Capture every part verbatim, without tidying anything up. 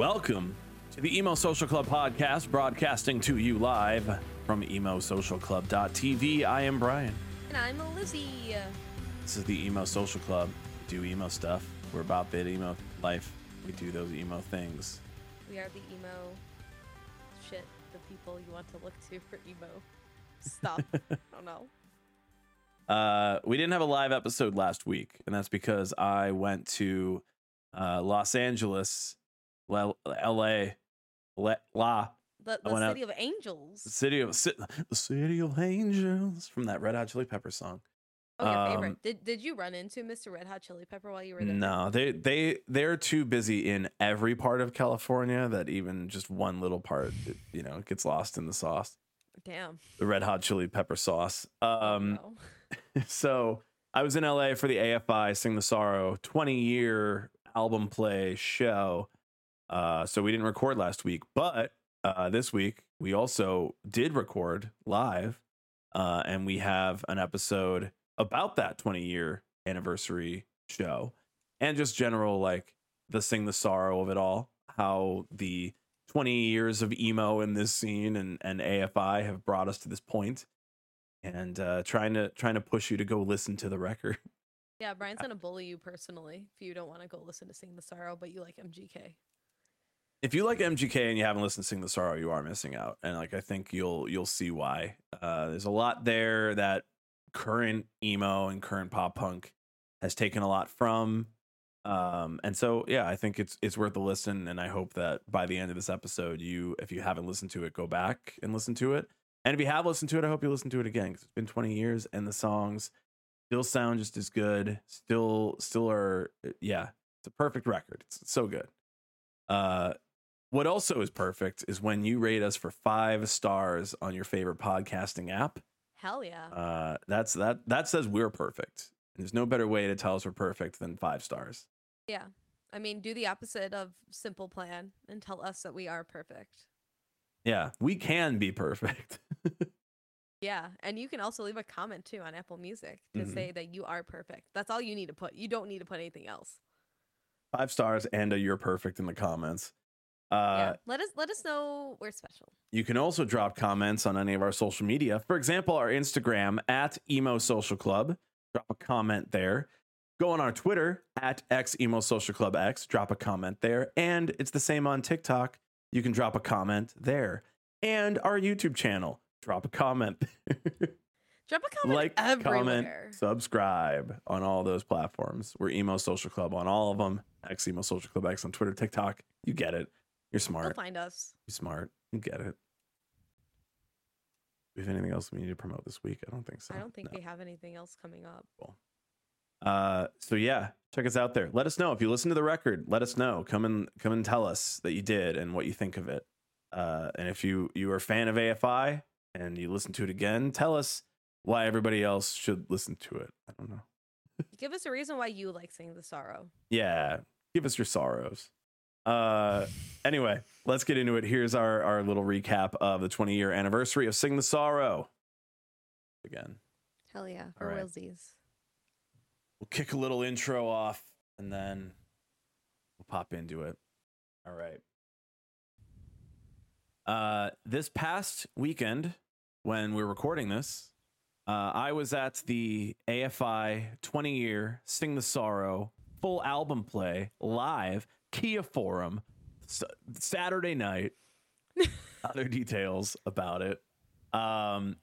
Welcome to the Emo Social Club podcast, broadcasting to you live from Emo Social Club dot T V. I am Brian. And I'm Lizzie. This is the Emo Social Club. We do emo stuff. We're about that emo life. We do those emo things. We are the emo shit, the people you want to look to for emo stuff. I don't know. Uh, we didn't have a live episode last week, and that's because I went to uh, Los Angeles, L A, La, La. The, the city out, of angels. The city of si, the city of angels from that Red Hot Chili Peppers song. Oh, your um, favorite. Did did you run into Mister Red Hot Chili Pepper while you were there? No, they they they're too busy in every part of California that even just one little part, you know, gets lost in the sauce. Damn. The Red Hot Chili Pepper sauce. Um, oh, no. So I was in L A for the A F I Sing the Sorrow twenty year album play show. Uh, so we didn't record last week, but uh, this week we also did record live, uh, and we have an episode about that twenty year anniversary show and just general, like, the Sing the Sorrow of it all, how the twenty years of emo in this scene and, and A F I have brought us to this point, and uh, trying to trying to push you to go listen to the record. Yeah, Brian's gonna bully you personally if you don't want to go listen to Sing the Sorrow, but you like M G K. If you like M G K and you haven't listened to Sing the Sorrow, you are missing out. And, like, I think you'll you'll see why. Uh, there's a lot there that current emo and current pop punk has taken a lot from. Um, and so, yeah, I think it's it's worth a listen. And I hope that by the end of this episode, you, if you haven't listened to it, go back and listen to it. And if you have listened to it, I hope you listen to it again, because it's been twenty years and the songs still sound just as good. Still, still are. Yeah, it's a perfect record. It's, it's so good. Uh, What also is perfect is when you rate us for five stars on your favorite podcasting app. Hell yeah. Uh, that's that that says we're perfect. And there's no better way to tell us we're perfect than five stars. Yeah. I mean, do the opposite of Simple Plan and tell us that we are perfect. Yeah, we can be perfect. Yeah, and you can also leave a comment too on Apple Music to mm-hmm. say that you are perfect. That's all you need to put. You don't need to put anything else. Five stars and a you're perfect in the comments. Uh, yeah. Let us let us know we're special. You can also drop comments on any of our social media. For example, our Instagram at Emo Social Club. Drop a comment there. Go on our Twitter at X Emo Social Club X. Drop a comment there. And it's the same on TikTok. You can drop a comment there. And our YouTube channel. Drop a comment. Drop a comment like, everywhere. Comment, subscribe on all those platforms. We're Emo Social Club on all of them. X Emo Social Club X on Twitter, TikTok. You get it. You're smart. You'll find us. You're smart. You get it. Do we have anything else we need to promote this week? I don't think so. I don't think no. we have anything else coming up. Cool. Uh, so, yeah, check us out there. Let us know. If you listen to the record, let us know. Come and come and tell us that you did and what you think of it. Uh, and if you, you are a fan of A F I and you listen to it again, tell us why everybody else should listen to it. I don't know. Give us a reason why you like Sing the Sorrow. Yeah. Give us your sorrows. Uh, anyway, let's get into it. Here's our, our little recap of the twenty year anniversary of Sing the Sorrow. Again. Hell yeah. For right. Realsies. We'll kick a little intro off and then we'll pop into it. All right. Uh, this past weekend, when we're recording this, Uh, I was at the A F I twenty year Sing the Sorrow full album play live, Kia Forum, s- Saturday night. Other details about it. Um,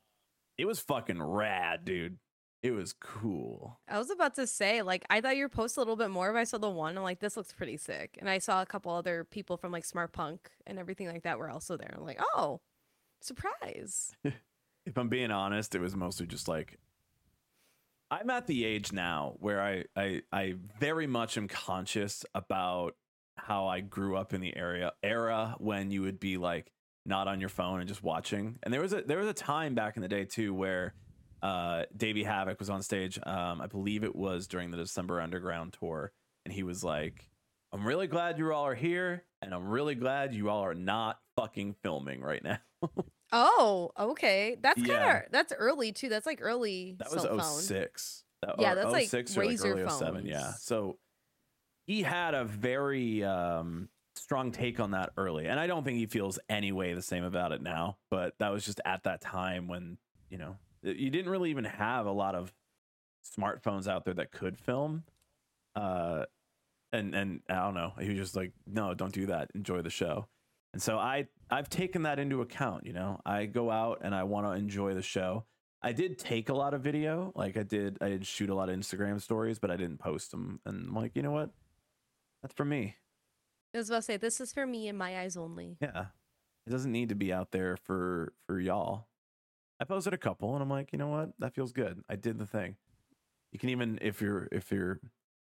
it was fucking rad, dude. It was cool. I was about to say, like, I thought your post a little bit more, but I saw the one. I'm like, this looks pretty sick. And I saw a couple other people from, like, Smart Punk and everything like that were also there. I'm like, oh, surprise. If I'm being honest, it was mostly just like, I'm at the age now where I, I I very much am conscious about how I grew up in the area era when you would be, like, not on your phone and just watching. And there was a there was a time back in the day too where uh, Davey Havok was on stage. Um, I believe it was during the December Underground tour, and he was like, "I'm really glad you all are here, and I'm really glad you all are not fucking filming right now." Oh, okay. That's kind of yeah. that's early too. That's like early. That was oh six. That, yeah, that's like razor, like early phones. oh seven, yeah. So he had a very um, strong take on that early, and I don't think he feels any way the same about it now, but that was just at that time when, you know, you didn't really even have a lot of smartphones out there that could film. Uh, and, and I don't know, he was just like, no, don't do that. Enjoy the show. And so I, I've taken that into account, you know, I go out and I want to enjoy the show. I did take a lot of video. Like I did, I did shoot a lot of Instagram stories, but I didn't post them. And I'm like, you know what? That's for me. I was about to say, this is for me and my eyes only. Yeah. It doesn't need to be out there for, for y'all. I posted a couple and I'm like, you know what? That feels good. I did the thing. You can even, if you're, if you're,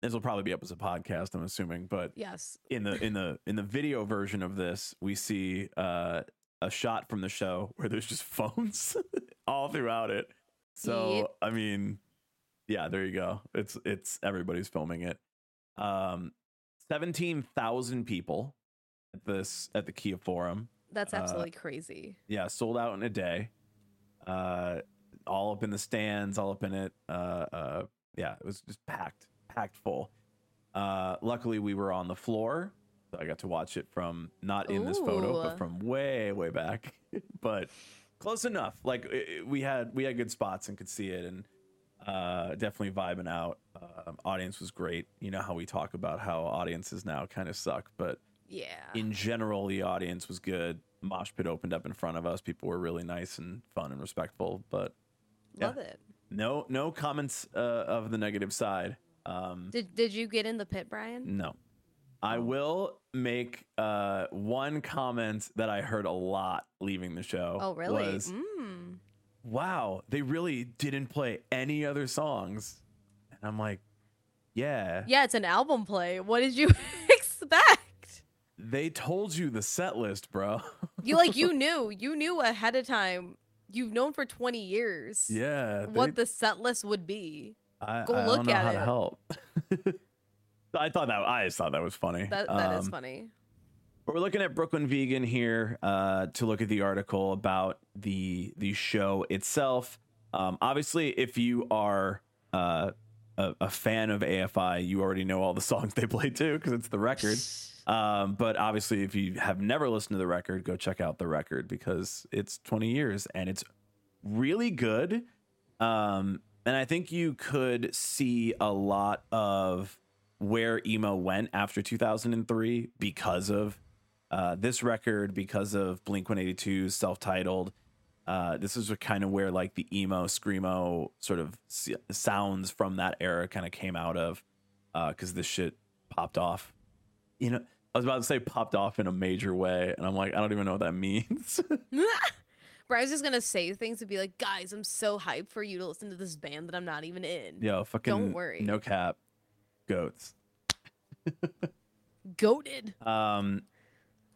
this will probably be up as a podcast, I'm assuming, but yes, in the, in the, in the video version of this, we see uh, a shot from the show where there's just phones all throughout it. So, yep. I mean, yeah, there you go. It's, it's everybody's filming it. Um, seventeen thousand people at this, at the Kia Forum. That's absolutely uh, crazy. Yeah. Sold out in a day. Uh, all up in the stands, all up in it. Uh, uh, yeah, it was just packed. packed full. Uh, luckily we were on the floor, so I got to watch it from not in Ooh. This photo, but from way, way back, but close enough. Like it, it, we had, we had good spots and could see it, and uh, definitely vibing out. Uh, audience was great. You know how we talk about how audiences now kind of suck, but yeah, in general, the audience was good. Mosh pit opened up in front of us. People were really nice and fun and respectful, but yeah. Love it. No, no comments uh, of the negative side. Um, did did you get in the pit, Brian? No. I will make uh, one comment that I heard a lot leaving the show. Oh, really? Was, mm. Wow, they really didn't play any other songs. And I'm like, yeah. Yeah, it's an album play. What did you expect? They told you the set list, bro. You like you knew. You knew ahead of time. You've known for twenty years yeah, they, what the set list would be. I, Go I look don't know at how it. To help. I thought that I just thought that was funny. That, that um, is funny. But we're looking at Brooklyn Vegan here uh, to look at the article about the the show itself. Um, obviously, if you are uh, a, a fan of A F I, you already know all the songs they play too because it's the record. Um, but obviously, if you have never listened to the record, go check out the record because it's twenty years and it's really good. Um, And I think you could see a lot of where emo went after two thousand three because of uh, this record, because of Blink one eighty-two's self-titled. Uh, this is kind of where like the emo, screamo sort of sounds from that era kind of came out of because uh, this shit popped off. You know, I was about to say popped off in a major way. And I'm like, I don't even know what that means. Bro, I was just going to say things and be like, guys, I'm so hyped for you to listen to this band that I'm not even in. Yo, fucking don't worry. No cap. Goats. Goated. Um,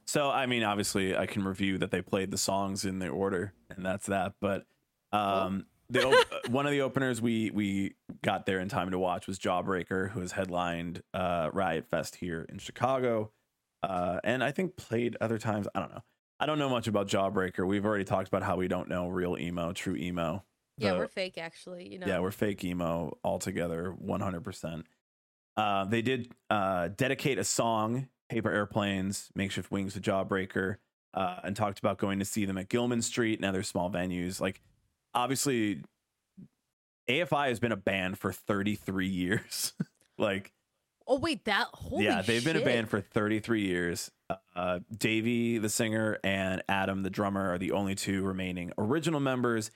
so, I mean, obviously I can review that they played the songs in the order and that's that. But um, the op- one of the openers we, we got there in time to watch was Jawbreaker, who has headlined uh, Riot Fest here in Chicago. Uh, and I think played other times. I don't know. I don't know much about Jawbreaker. We've already talked about how we don't know real emo, true emo. The, yeah, we're fake, actually. You know. Yeah, we're fake emo altogether, one hundred percent. Uh, they did uh, dedicate a song, Paper Airplanes, Makeshift Wings to Jawbreaker, uh, and talked about going to see them at Gilman Street and other small venues. Like, obviously, A F I has been a band for thirty-three years. Like, oh, wait, that? Holy shit. Yeah, they've shit. been a band for thirty-three years. Uh, Davey, the singer, and Adam, the drummer, are the only two remaining original members.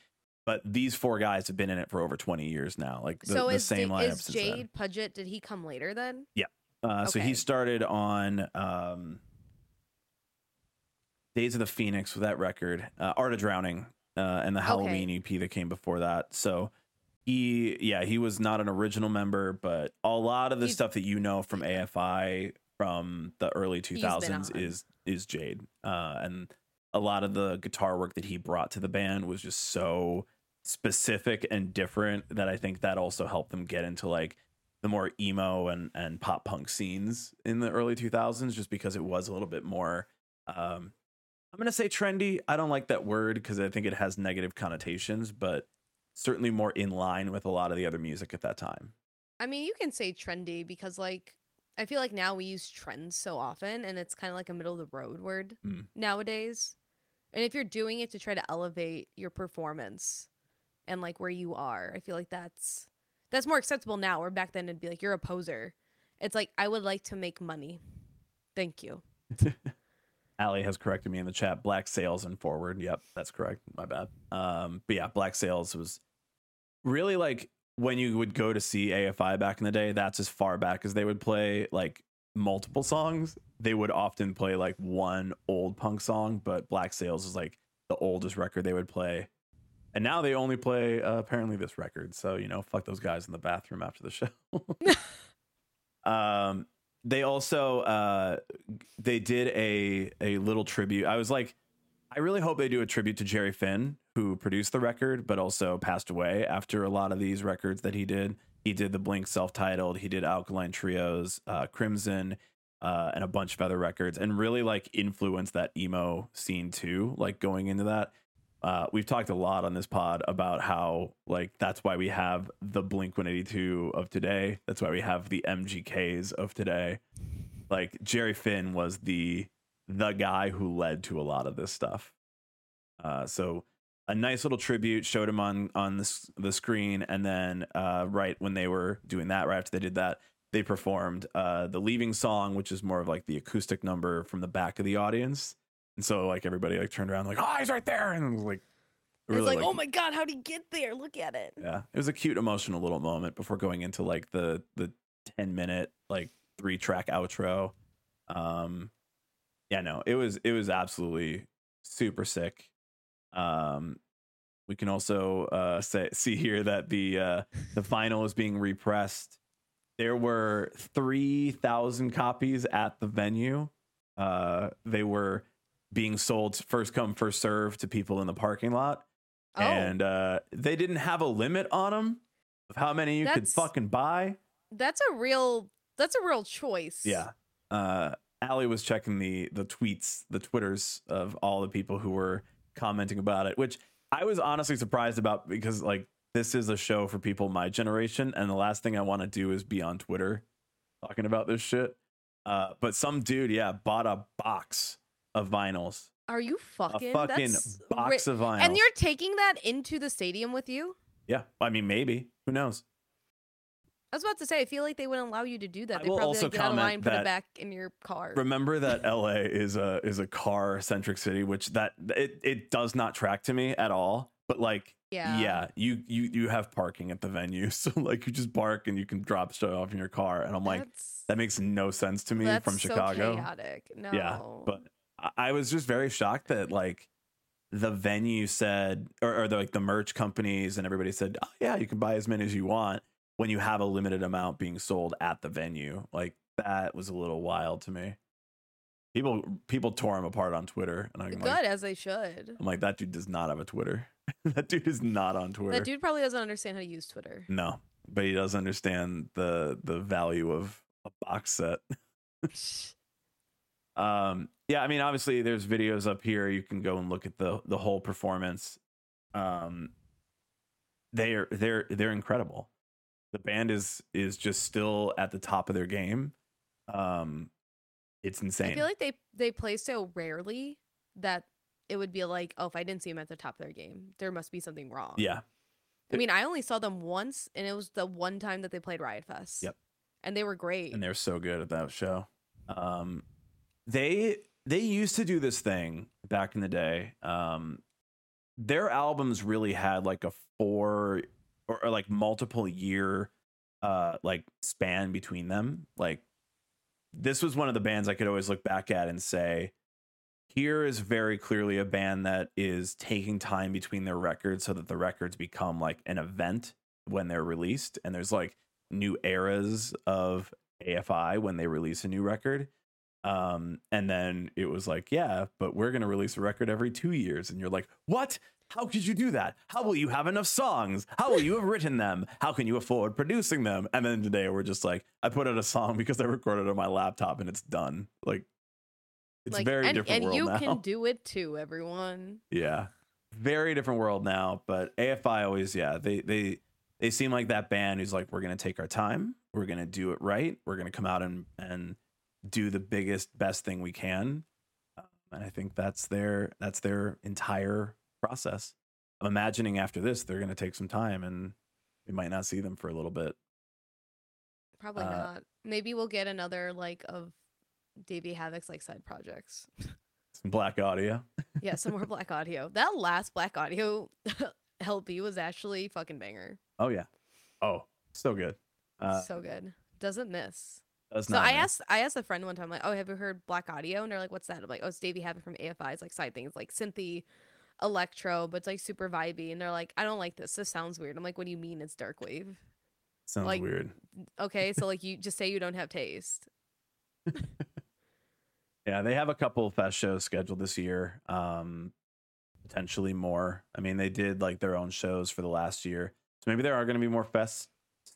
But these four guys have been in it for over twenty years now. Like the, so the is same D- lineup. Is Jade Puget? Did he come later then? Yeah. Uh, okay. So he started on um, Days of the Phoenix with that record, uh, Art of Drowning, uh, and the Halloween okay. E P that came before that. So he, yeah, he was not an original member, but a lot of the He's- stuff that you know from A F I. From the early two thousands is is Jade, uh, and a lot of the guitar work that he brought to the band was just so specific and different that I think that also helped them get into like the more emo and, and pop punk scenes in the early two thousands, just because it was a little bit more um, I'm gonna say trendy. I don't like that word because I think it has negative connotations, but certainly more in line with a lot of the other music at that time. I mean, you can say trendy because like I feel like now we use trends so often, and it's kind of like a middle of the road word mm. nowadays. And if you're doing it to try to elevate your performance and like where you are, I feel like that's that's more acceptable now. Or back then it'd be like, you're a poser. It's like, I would like to make money. Thank you. Allie has corrected me in the chat. Blaqk Sales and Forward. Yep, that's correct. My bad. Um, but yeah, Blaqk Sales was really like when you would go to see A F I back in the day, that's as far back as they would play like multiple songs. They would often play like one old punk song, but Blaqk Sales is like the oldest record they would play. And now they only play uh, apparently this record. So, you know, fuck those guys in the bathroom after the show. um, They also uh, they did a a little tribute. I was like, I really hope they do a tribute to Jerry Finn, who produced the record, but also passed away after a lot of these records that he did. He did the Blink self-titled. He did Alkaline Trios, uh, Crimson, uh, and a bunch of other records, and really like influenced that emo scene too. Like going into that, uh, we've talked a lot on this pod about how like that's why we have the Blink one eighty-two of today. That's why we have the M G Ks of today. Like Jerry Finn was the the guy who led to a lot of this stuff. Uh, so a nice little tribute, showed him on on the, the screen, and then uh, right when they were doing that, right after they did that, they performed uh, the Leaving Song, which is more of like the acoustic number from the back of the audience. And so, like, everybody, like, turned around, like, oh, he's right there. And it was, like... Really, it's like, like, oh, my God, how'd he get there? Look at it. Yeah. It was a cute, emotional little moment before going into, like, the the ten-minute, like, three-track outro. Um, yeah, no, it was it was absolutely super sick. Um, we can also uh, say, see here that the uh, the vinyl is being repressed. There were three thousand copies at the venue. Uh, they were... being sold first come first serve to people in the parking lot. Oh. And uh, they didn't have a limit on them of how many you that's, could fucking buy. That's a real, that's a real choice. Yeah. Uh, Allie was checking the, the tweets, the Twitters of all the people who were commenting about it, which I was honestly surprised about because like, this is a show for people my generation. And the last thing I want to do is be on Twitter talking about this shit. Uh, but some dude, yeah, bought a box of vinyls. Are you fucking a fucking box ri- of vinyls? And you're taking that into the stadium with you? Yeah, I mean, maybe. Who knows? I was about to say, I feel like they wouldn't allow you to do that. They probably like, get out of line, put it back in your car. Remember that L A is a is a car centric city, which that it it does not track to me at all. But like, yeah, yeah, you you you have parking at the venue, so like you just park and you can drop shit off in your car. And I'm like, that's, that makes no sense to me. That's from Chicago. So chaotic. No. Yeah, but. I was just very shocked that like the venue said, or, or the, like the merch companies and everybody said, oh yeah, you can buy as many as you want when you have a limited amount being sold at the venue. Like that was a little wild to me. People, people tore him apart on Twitter, and I'm good like, as they should. I'm like, that dude does not have a Twitter. That dude is not on Twitter. That dude probably doesn't understand how to use Twitter. No, but he does understand the, the value of a box set. um, Yeah, I mean, obviously, there's videos up here. You can go and look at the the whole performance. Um, they're they're they're incredible. The band is is just still at the top of their game. Um, it's insane. I feel like they they play so rarely that it would be like, oh, if I didn't see them at the top of their game, there must be something wrong. Yeah. I mean, I only saw them once, and it was the one time that they played Riot Fest. Yep. And they were great. And they're so good at that show. Um, they. They used to do this thing back in the day. Um, their albums really had like a four or, or like multiple year uh, like span between them. Like this was one of the bands I could always look back at and say, here is very clearly a band that is taking time between their records so that the records become like an event when they're released. And there's like new eras of A F I when they release a new record. Um, and then it was like, yeah, but we're going to release a record every two years. And you're like, what? How could you do that? How will you have enough songs? How will you have written them? How can you afford producing them? And then today we're just like, I put out a song because I recorded it on my laptop and it's done. Like, it's like, very and, different and world now. And you can do it too, everyone. Yeah. Very different world now. But A F I always, yeah, they, they, they seem like that band who's like, we're going to take our time. We're going to do it right. We're going to come out and, and do the biggest, best thing we can. Um, and I think that's their, that's their entire process. I'm imagining after this, they're going to take some time and we might not see them for a little bit. Probably uh, not. Maybe we'll get another like of Davey Havok's like side projects. Some Blaqk Audio. Yeah, some more Blaqk Audio. That last Blaqk Audio L P was actually fucking banger. Oh yeah. Oh, so good. Uh, so good. Doesn't miss. Does not so miss. I asked I asked a friend one time, like, oh, have you heard Blaqk Audio? And they're like, what's that? I'm like, oh, it's Davey Havok from A F I. It's like side thing. It's like synthy electro, but it's like super vibey. And they're like, I don't like this. This sounds weird. I'm like, what do you mean it's dark wave? Sounds like, weird. Okay, so like you just say you don't have taste. Yeah, they have a couple of fest shows scheduled this year, um, potentially more. I mean, they did like their own shows for the last year, so maybe there are going to be more fest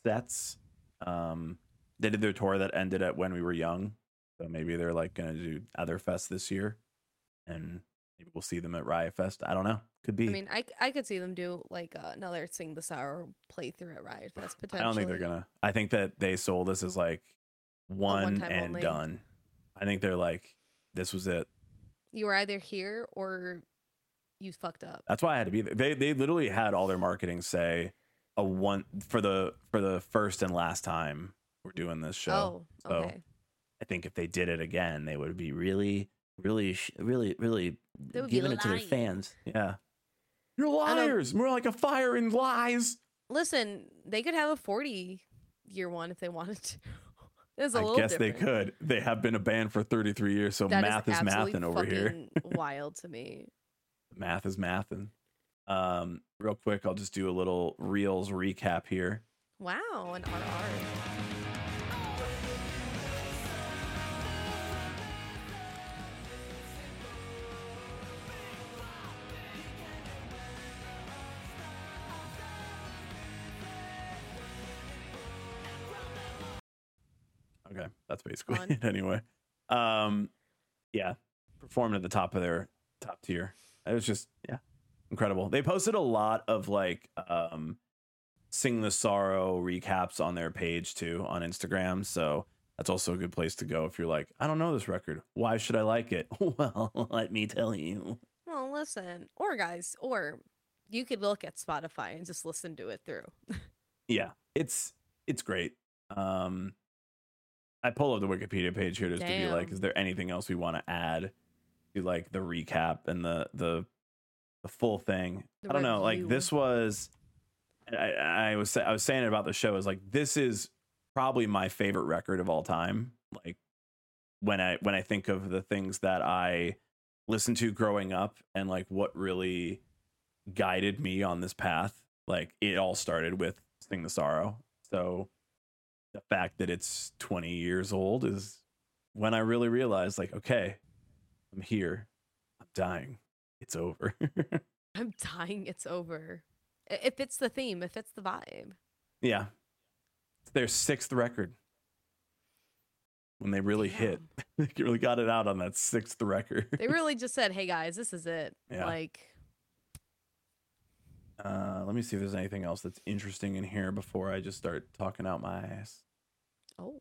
sets. Um, they did their tour that ended at When We Were Young, so maybe they're like going to do other fests this year, and maybe we'll see them at Riot Fest. I don't know. Could be. I mean, I I could see them do like uh, another Sing the Sorrow playthrough at Riot Fest potentially. I don't think they're gonna. I think that they sold this as like one, one and only. Done. I think they're like, this was it. You were either here or you fucked up. That's why I had to be there. They they literally had all their marketing say a one for the for the first and last time we're doing this show. Oh, okay. So I think if they did it again, they would be really, really, really, really giving it to their fans. Yeah. You're liars. More like a fire in lies. Listen, they could have a forty year one if they wanted to. It's a I little guess different. They could. They have been a band for thirty-three years, so that math is, is mathin' over here. Wild to me. Math is mathin'. Um, real quick, I'll just do a little reels recap here. Wow, an R R. Okay, that's basically Fun. It anyway. Um, yeah, performed at the top of their top tier. It was just, yeah, incredible. They posted a lot of like um, Sing the Sorrow recaps on their page too on Instagram. So that's also a good place to go if you're like, I don't know this record. Why should I like it? Well, let me tell you. Well, listen, or guys, or you could look at Spotify and just listen to it through. Yeah, it's it's great. Um, I pull up the Wikipedia page here just Damn. To be like, is there anything else we want to add to like the recap and the the, the full thing? The I don't review. Know. Like this was, I, I was I was saying about the show is like this is probably my favorite record of all time. Like when I when I think of the things that I listened to growing up and like what really guided me on this path, like it all started with Sing the Sorrow. So. The fact that it's twenty years old is when I really realized, like, okay, I'm here. I'm dying. It's over. I'm dying. It's over. It fits the theme. It fits the vibe. Yeah. It's their sixth record. When they really yeah. hit. They really got it out on that sixth record. They really just said, hey, guys, this is it. Yeah. Like. Uh, let me see if there's anything else that's interesting in here before I just start talking out my ass. Oh.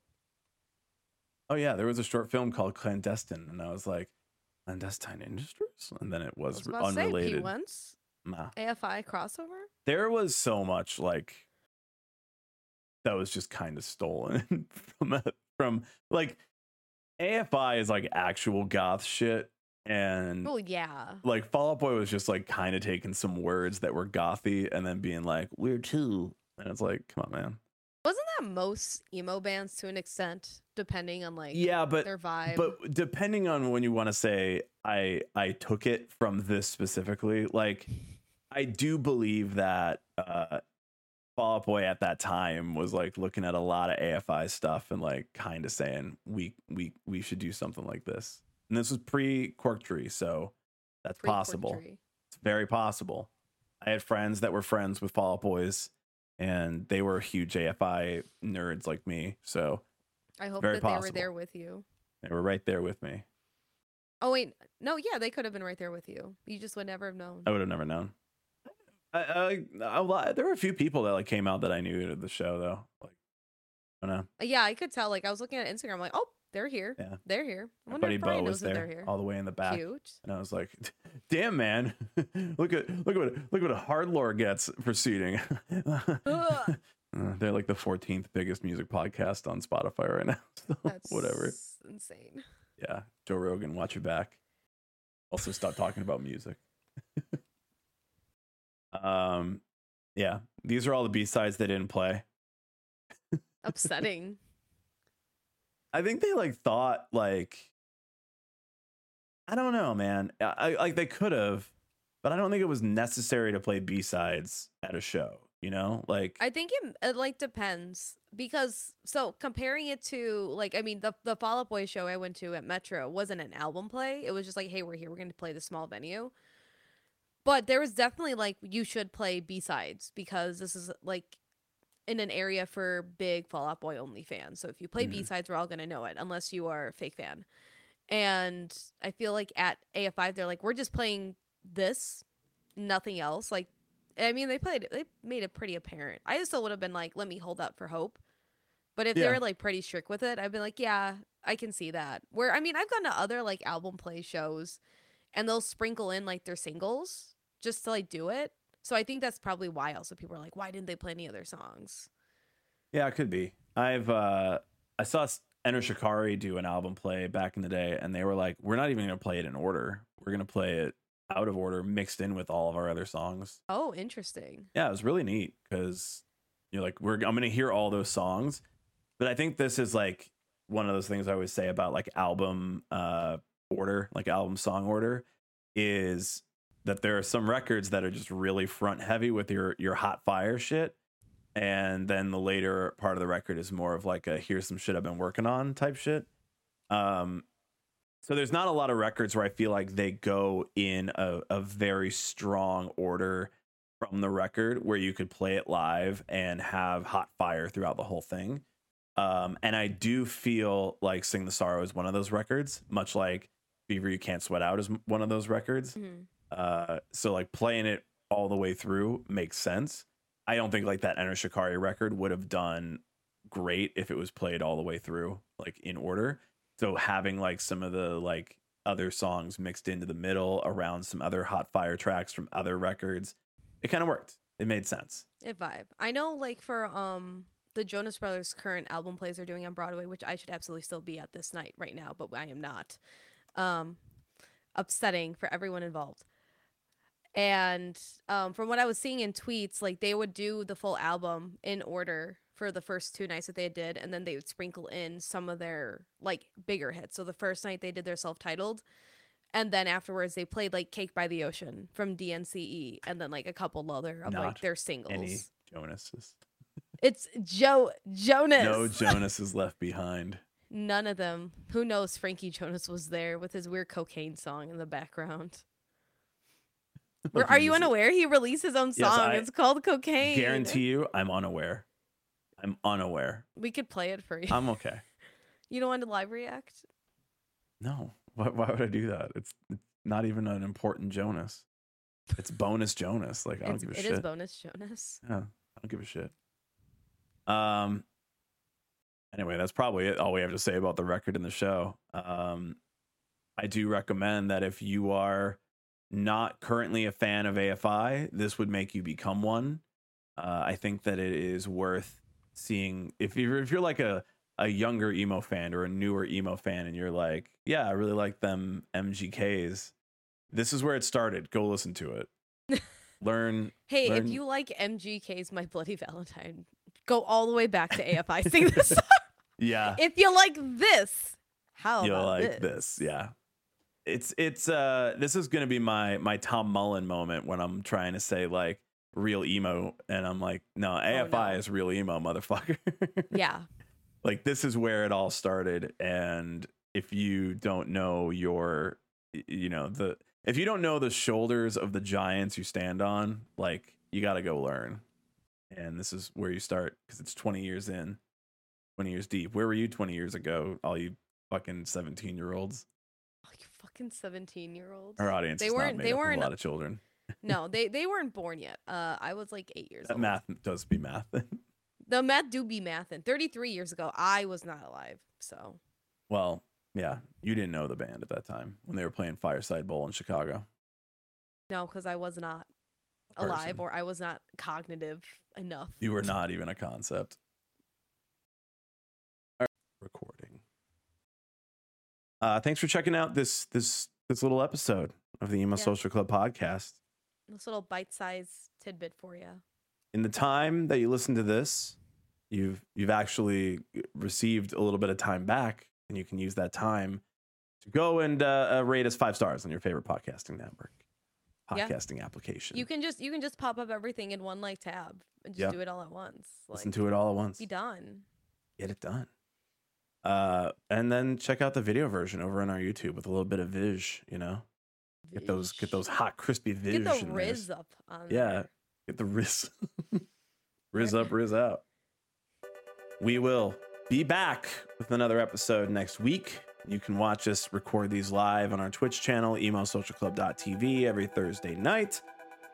Oh, yeah. There was a short film called Clandestine, and I was like, Clandestine Industries? And then it was, I was unrelated. Say, P one's nah. A F I crossover? There was so much, like, that was just kind of stolen from, a, from, like, A F I is, like, actual goth shit. And oh yeah, like Fall Out Boy was just like kind of taking some words that were gothy and then being like we're too, and it's like come on man. Wasn't that most emo bands to an extent, depending on like yeah, but their vibe. But depending on when you want to say, I I took it from this specifically. Like I do believe that uh, Fall Out Boy at that time was like looking at a lot of A F I stuff and like kind of saying we we we should do something like this. And this was pre-Cork Tree, so that's pre-Cork possible. Tree. It's very possible. I had friends that were friends with Fall Out Boys, and they were huge A F I nerds like me. So I hope very that possible. They were there with you. They were right there with me. Oh wait, no, yeah, they could have been right there with you. You just would never have known. I would have never known. I, I, I, there were a few people that like came out that I knew at the show though. Like, I don't know. Yeah, I could tell. Like I was looking at Instagram, I'm like, oh, they're here. Yeah, they're here. I wonder if Brian knows that they're here. All the way in the back. Cute. And I was like, damn man, look at look what look what a hardlore gets for seating. uh, they're like the fourteenth biggest music podcast on Spotify right now. So that's whatever. Insane. Yeah, Joe Rogan, watch your back. Also, stop talking about music. Um, yeah, these are all the B-sides they didn't play. Upsetting. I think they like thought like, I don't know, man. I, I like they could have, but I don't think it was necessary to play B-sides at a show. You know, like I think it, it like depends because so comparing it to like, I mean, the, the Fall Out Boy show I went to at Metro wasn't an album play. It was just like, hey, we're here. We're going to play the small venue. But there was definitely like you should play B-sides because this is like in an area for big Fall Out Boy only fans. So if you play mm-hmm. B-sides, we're all going to know it unless you are a fake fan. And I feel like at A F I, they're like, we're just playing this, nothing else. Like, I mean, they played. They made it pretty apparent. I still would have been like, "Let me hold up for hope," but if yeah. they were like pretty strict with it, I've been like, "Yeah, I can see that." Where I mean, I've gone to other like album play shows, and they'll sprinkle in like their singles just to like do it. So I think that's probably why also people are like, "Why didn't they play any other songs?" Yeah, it could be. I've uh, I saw Enter Shikari do an album play back in the day, and they were like, "We're not even gonna play it in order. We're gonna play it." Out of order mixed in with all of our other songs. Oh, interesting. Yeah, it was really neat because you're like, we're I'm gonna hear all those songs. But I think this is like one of those things I always say about like album uh order, like album song order, is that there are some records that are just really front heavy with your your hot fire shit, and then the later part of the record is more of like a here's some shit I've been working on type shit. um So there's not a lot of records where I feel like they go in a, a very strong order from the record where you could play it live and have hot fire throughout the whole thing. Um, and I do feel like Sing the Sorrow is one of those records, much like Fever You Can't Sweat Out is one of those records. Mm-hmm. Uh, so like playing it all the way through makes sense. I don't think like that Enter Shikari record would have done great if it was played all the way through, like in order. So having like some of the like other songs mixed into the middle around some other hot fire tracks from other records, it kind of worked. It made sense. It vibe. I know like for um the Jonas Brothers current album plays they're doing on Broadway, which I should absolutely still be at this night right now, but I am not. Um, upsetting for everyone involved. And um, from what I was seeing in tweets, like they would do the full album in order for the first two nights that they did, and then they would sprinkle in some of their like bigger hits. So the first night they did their self-titled, and then afterwards they played like Cake by the Ocean from D N C E, and then like a couple other of Not like their singles. Any Jonas's. It's Joe Jonas. No Jonas is left behind. None of them. Who knows? Frankie Jonas was there with his weird cocaine song in the background. Where are you unaware? He released his own song. Yes, I it's called Cocaine. Guarantee you, I'm unaware. I'm unaware. We could play it for you. I'm okay. You don't want to live react? No. Why, why would I do that? It's, it's not even an important Jonas. It's bonus Jonas. Like I don't it's, give a it shit. It is bonus Jonas. Yeah, I don't give a shit. Um. Anyway, that's probably it. All we have to say about the record and the show. Um, I do recommend that if you are not currently a fan of A F I, this would make you become one. Uh, I think that it is worth. Seeing if you're if you're like a a younger emo fan or a newer emo fan and you're like, yeah, I really like them M G Ks, this is where it started. Go listen to it. learn hey learn. If you like M G Ks My Bloody Valentine, go all the way back to A F I. Sing this song. Yeah, if you like this, how you like this? this yeah it's it's uh this is gonna be my my Tom Mullen moment when I'm trying to say like real emo, and I'm like, no, A F I oh, no. is real emo, motherfucker. Yeah, like this is where it all started. And if you don't know your, you know, the if you don't know the shoulders of the giants you stand on, like you got to go learn. And this is where you start, because it's twenty years in, twenty years deep. Where were you twenty years ago, all you fucking seventeen year olds? Oh, you fucking seventeen year olds. Our audience, they weren't. They weren't a lot of children. No, they, they weren't born yet. Uh, I was like eight years that old. Math does be math. The math do be math. And thirty-three years ago, I was not alive. So. Well, yeah, you didn't know the band at that time when they were playing Fireside Bowl in Chicago. No, because I was not person. alive, or I was not cognitive enough. You were not even a concept. All right. Recording. Uh, thanks for checking out this this this little episode of the Emo yeah. Social Club podcast. This little bite-sized tidbit for you. In the time that you listen to this, you've you've actually received a little bit of time back, and you can use that time to go and uh, rate us five stars on your favorite podcasting network, podcasting yeah. application. You can just you can just pop up everything in one like tab and just yep. do it all at once. Like, listen to it all at once. Be done. Get it done. Uh, and then check out the video version over on our YouTube with a little bit of viz, you know. Get those get those hot crispy viz. Get the riz up on yeah, there. Get the riz. Riz up, riz out. We will be back with another episode next week. You can watch us record these live on our Twitch channel, Emo Social Club dot T V, every Thursday night.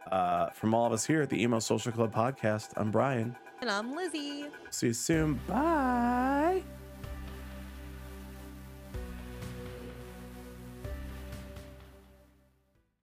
Uh, from all of us here at the Emo Social Club podcast, I'm Brian. And I'm Lizzie. See you soon. Bye.